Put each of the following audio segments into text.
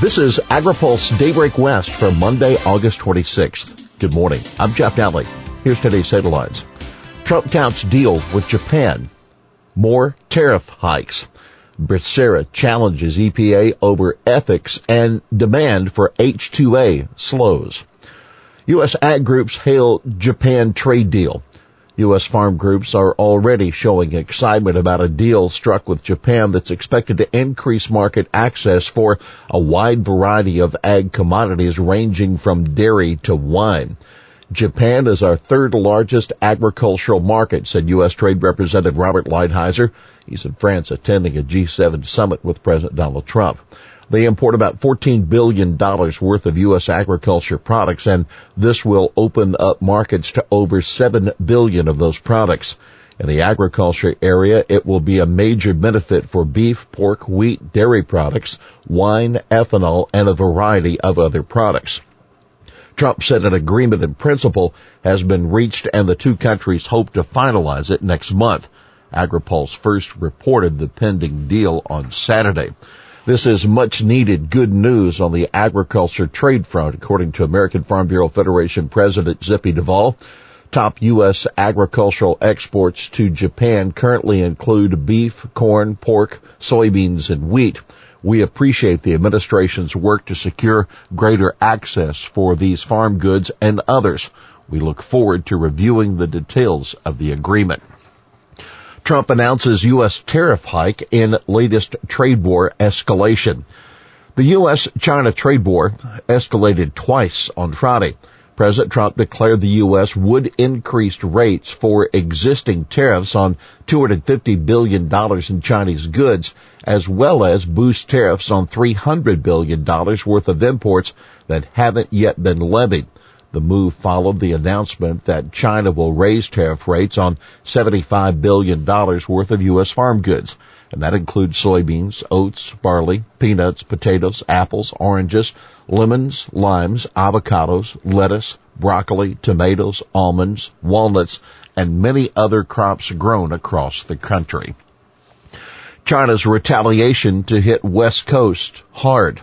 This is AgriPulse Daybreak West for Monday, August 26th. Good morning. I'm Jeff Daly. Here's today's headlines. Trump touts deal with Japan. More tariff hikes. Becerra challenges EPA over ethics and demand for H2A slows. U.S. ag groups hail Japan trade deal. U.S. farm groups are already showing excitement about a deal struck with Japan that's expected to increase market access for a wide variety of ag commodities ranging from dairy to wine. Japan is our third largest agricultural market, said U.S. Trade Representative Robert Lighthizer. He's in France attending a G7 summit with President Donald Trump. They import about $14 billion worth of U.S. agriculture products, and this will open up markets to over 7 billion of those products. In the agriculture area, it will be a major benefit for beef, pork, wheat, dairy products, wine, ethanol, and a variety of other products. Trump said an agreement in principle has been reached, and the two countries hope to finalize it next month. AgriPulse first reported the pending deal on Saturday. This is much-needed good news on the agriculture trade front, according to American Farm Bureau Federation President Zippy Duvall. Top U.S. agricultural exports to Japan currently include beef, corn, pork, soybeans, and wheat. We appreciate the administration's work to secure greater access for these farm goods and others. We look forward to reviewing the details of the agreement. Trump announces U.S. tariff hike in latest trade war escalation. The U.S.-China trade war escalated twice on Friday. President Trump declared the U.S. would increase rates for existing tariffs on $250 billion in Chinese goods, as well as boost tariffs on $300 billion worth of imports that haven't yet been levied. The move followed the announcement that China will raise tariff rates on $75 billion worth of U.S. farm goods, and that includes soybeans, oats, barley, peanuts, potatoes, apples, oranges, lemons, limes, avocados, lettuce, broccoli, tomatoes, almonds, walnuts, and many other crops grown across the country. China's retaliation to hit West Coast hard.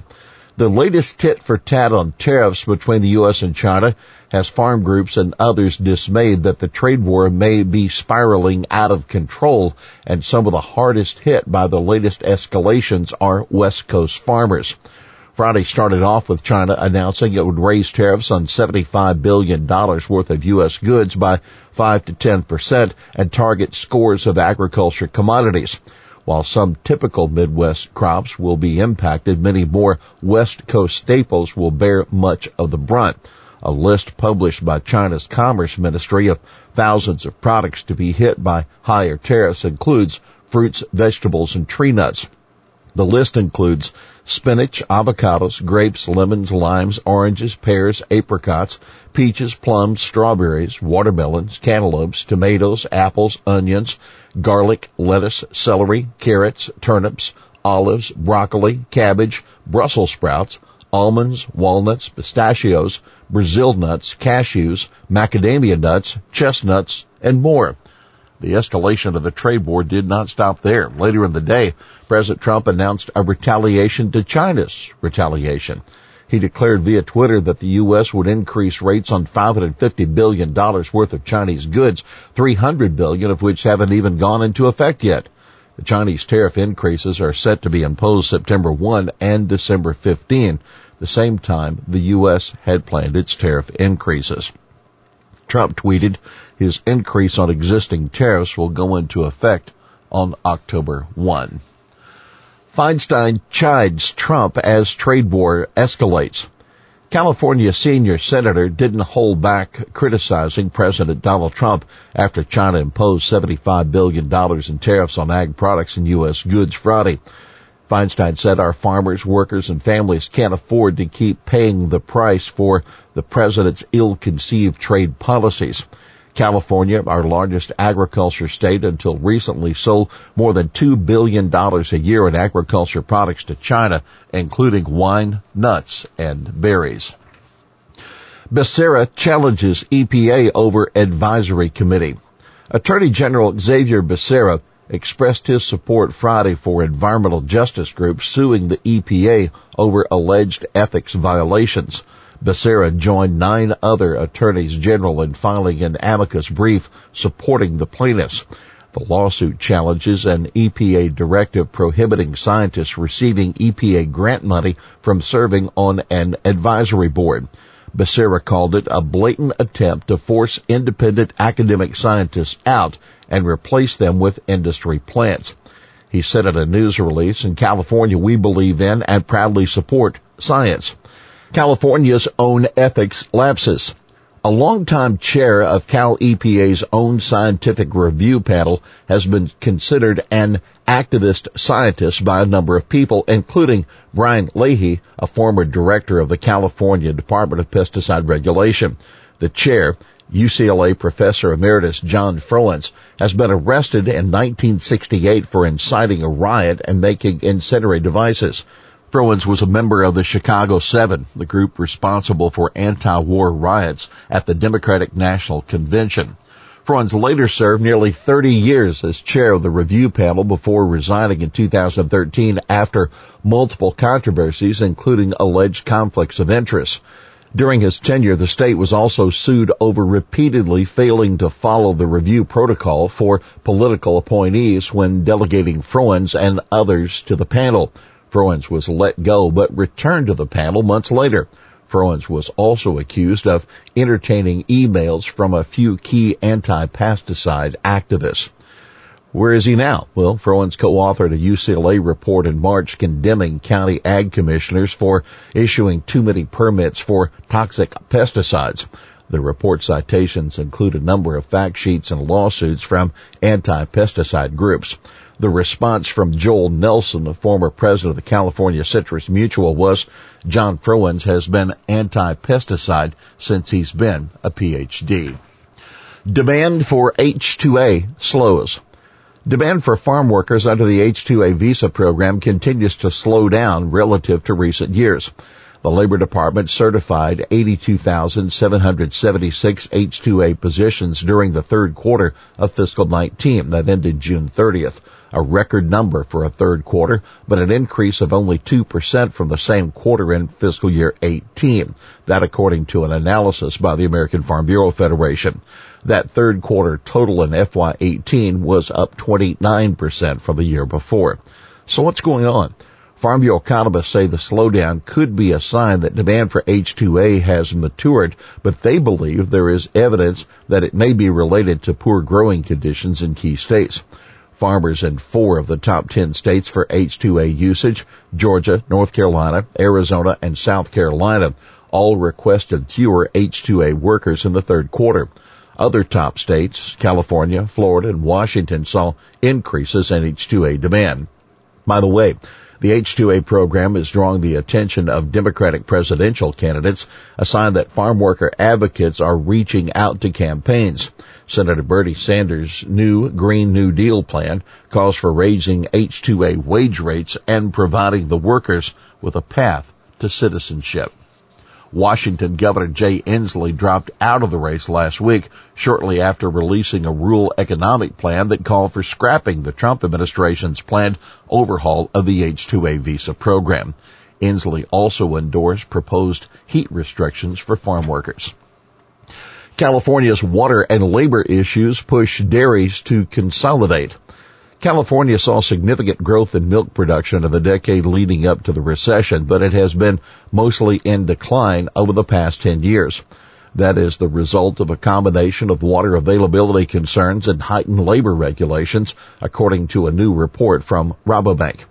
The latest tit-for-tat on tariffs between the U.S. and China has farm groups and others dismayed that the trade war may be spiraling out of control, and some of the hardest hit by the latest escalations are West Coast farmers. Friday started off with China announcing it would raise tariffs on $75 billion worth of U.S. goods by 5% to 10% and target scores of agriculture commodities. While some typical Midwest crops will be impacted, many more West Coast staples will bear much of the brunt. A list published by China's Commerce Ministry of thousands of products to be hit by higher tariffs includes fruits, vegetables, and tree nuts. The list includes spinach, avocados, grapes, lemons, limes, oranges, pears, apricots, peaches, plums, strawberries, watermelons, cantaloupes, tomatoes, apples, onions, garlic, lettuce, celery, carrots, turnips, olives, broccoli, cabbage, Brussels sprouts, almonds, walnuts, pistachios, Brazil nuts, cashews, macadamia nuts, chestnuts, and more. The escalation of the trade war did not stop there. Later in the day, President Trump announced a retaliation to China's retaliation. He declared via Twitter that the U.S. would increase rates on $550 billion worth of Chinese goods, $300 billion of which haven't even gone into effect yet. The Chinese tariff increases are set to be imposed September 1 and December 15, the same time the U.S. had planned its tariff increases. Trump tweeted his increase on existing tariffs will go into effect on October 1. Feinstein chides Trump as trade war escalates. California senior senator didn't hold back criticizing President Donald Trump after China imposed $75 billion in tariffs on ag products and U.S. goods Friday. Feinstein said our farmers, workers, and families can't afford to keep paying the price for the president's ill-conceived trade policies. California, our largest agriculture state until recently, sold more than $2 billion a year in agriculture products to China, including wine, nuts, and berries. Becerra challenges EPA over advisory committee. Attorney General Xavier Becerra expressed his support Friday for environmental justice groups suing the EPA over alleged ethics violations. Becerra joined 9 other attorneys general in filing an amicus brief supporting the plaintiffs. The lawsuit challenges an EPA directive prohibiting scientists receiving EPA grant money from serving on an advisory board. Becerra called it a blatant attempt to force independent academic scientists out and replace them with industry plants. He said in a news release, "In California, we believe in and proudly support science." California's own ethics lapses. A longtime chair of Cal EPA's own scientific review panel has been considered an activist scientist by a number of people, including Brian Leahy, a former director of the California Department of Pesticide Regulation. The chair, UCLA Professor Emeritus John Froines, has been arrested in 1968 for inciting a riot and making incendiary devices. Froines was a member of the Chicago Seven, the group responsible for anti-war riots at the Democratic National Convention. Froines later served nearly 30 years as chair of the review panel before resigning in 2013 after multiple controversies, including alleged conflicts of interest. During his tenure, the state was also sued over repeatedly failing to follow the review protocol for political appointees when delegating Froines and others to the panel. Froines was let go but returned to the panel months later. Froines was also accused of entertaining emails from a few key anti-pesticide activists. Where is he now? Well, Froines co-authored a UCLA report in March condemning county ag commissioners for issuing too many permits for toxic pesticides. The report citations include a number of fact sheets and lawsuits from anti-pesticide groups. The response from Joel Nelson, the former president of the California Citrus Mutual, was, "John Froines has been anti-pesticide since he's been a Ph.D." Demand for H-2A slows. Demand for farm workers under the H-2A visa program continues to slow down relative to recent years. The Labor Department certified 82,776 H-2A positions during the third quarter of fiscal 19 that ended June 30th. A record number for a third quarter, but an increase of only 2% from the same quarter in fiscal year 18. That according to an analysis by the American Farm Bureau Federation. That third quarter total in FY18 was up 29% from the year before. So what's going on? Farm Bureau economists say the slowdown could be a sign that demand for H-2A has matured, but they believe there is evidence that it may be related to poor growing conditions in key states. Farmers in 4 of the top 10 states for H-2A usage, Georgia, North Carolina, Arizona, and South Carolina, all requested fewer H-2A workers in the third quarter. Other top states, California, Florida, and Washington, saw increases in H-2A demand. By the way, the H-2A program is drawing the attention of Democratic presidential candidates, a sign that farm worker advocates are reaching out to campaigns. Senator Bernie Sanders' new Green New Deal plan calls for raising H-2A wage rates and providing the workers with a path to citizenship. Washington Governor Jay Inslee dropped out of the race last week shortly after releasing a rural economic plan that called for scrapping the Trump administration's planned overhaul of the H-2A visa program. Inslee also endorsed proposed heat restrictions for farm workers. California's water and labor issues push dairies to consolidate. California saw significant growth in milk production in the decade leading up to the recession, but it has been mostly in decline over the past 10 years. That is the result of a combination of water availability concerns and heightened labor regulations, according to a new report from Rabobank.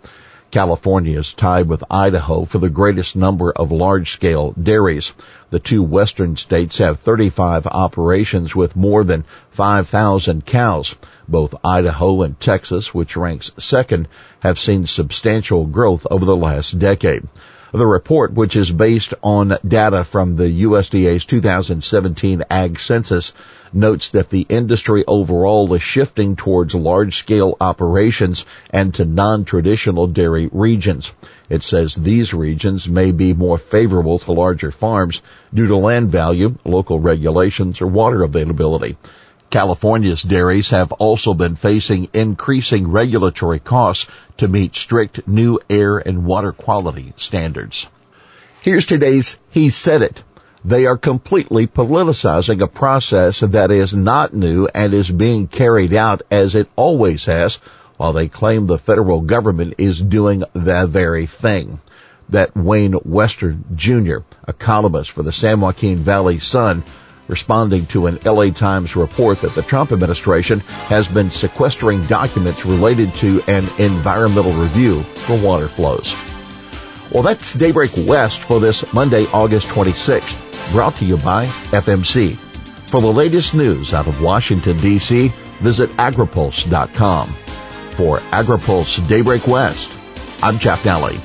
California is tied with Idaho for the greatest number of large-scale dairies. The 2 western states have 35 operations with more than 5,000 cows. Both Idaho and Texas, which ranks second, have seen substantial growth over the last decade. The report, which is based on data from the USDA's 2017 Ag Census, notes that the industry overall is shifting towards large-scale operations and to non-traditional dairy regions. It says these regions may be more favorable to larger farms due to land value, local regulations, or water availability. California's dairies have also been facing increasing regulatory costs to meet strict new air and water quality standards. Here's today's He Said It. They are completely politicizing a process that is not new and is being carried out as it always has, while they claim the federal government is doing the very thing. That Wayne Western, Jr., a columnist for the San Joaquin Valley Sun, responding to an LA Times report that the Trump administration has been sequestering documents related to an environmental review for water flows. Well, that's Daybreak West for this Monday, August 26th, brought to you by FMC. For the latest news out of Washington, D.C., visit agripulse.com. For AgriPulse Daybreak West, I'm Jeff Daly.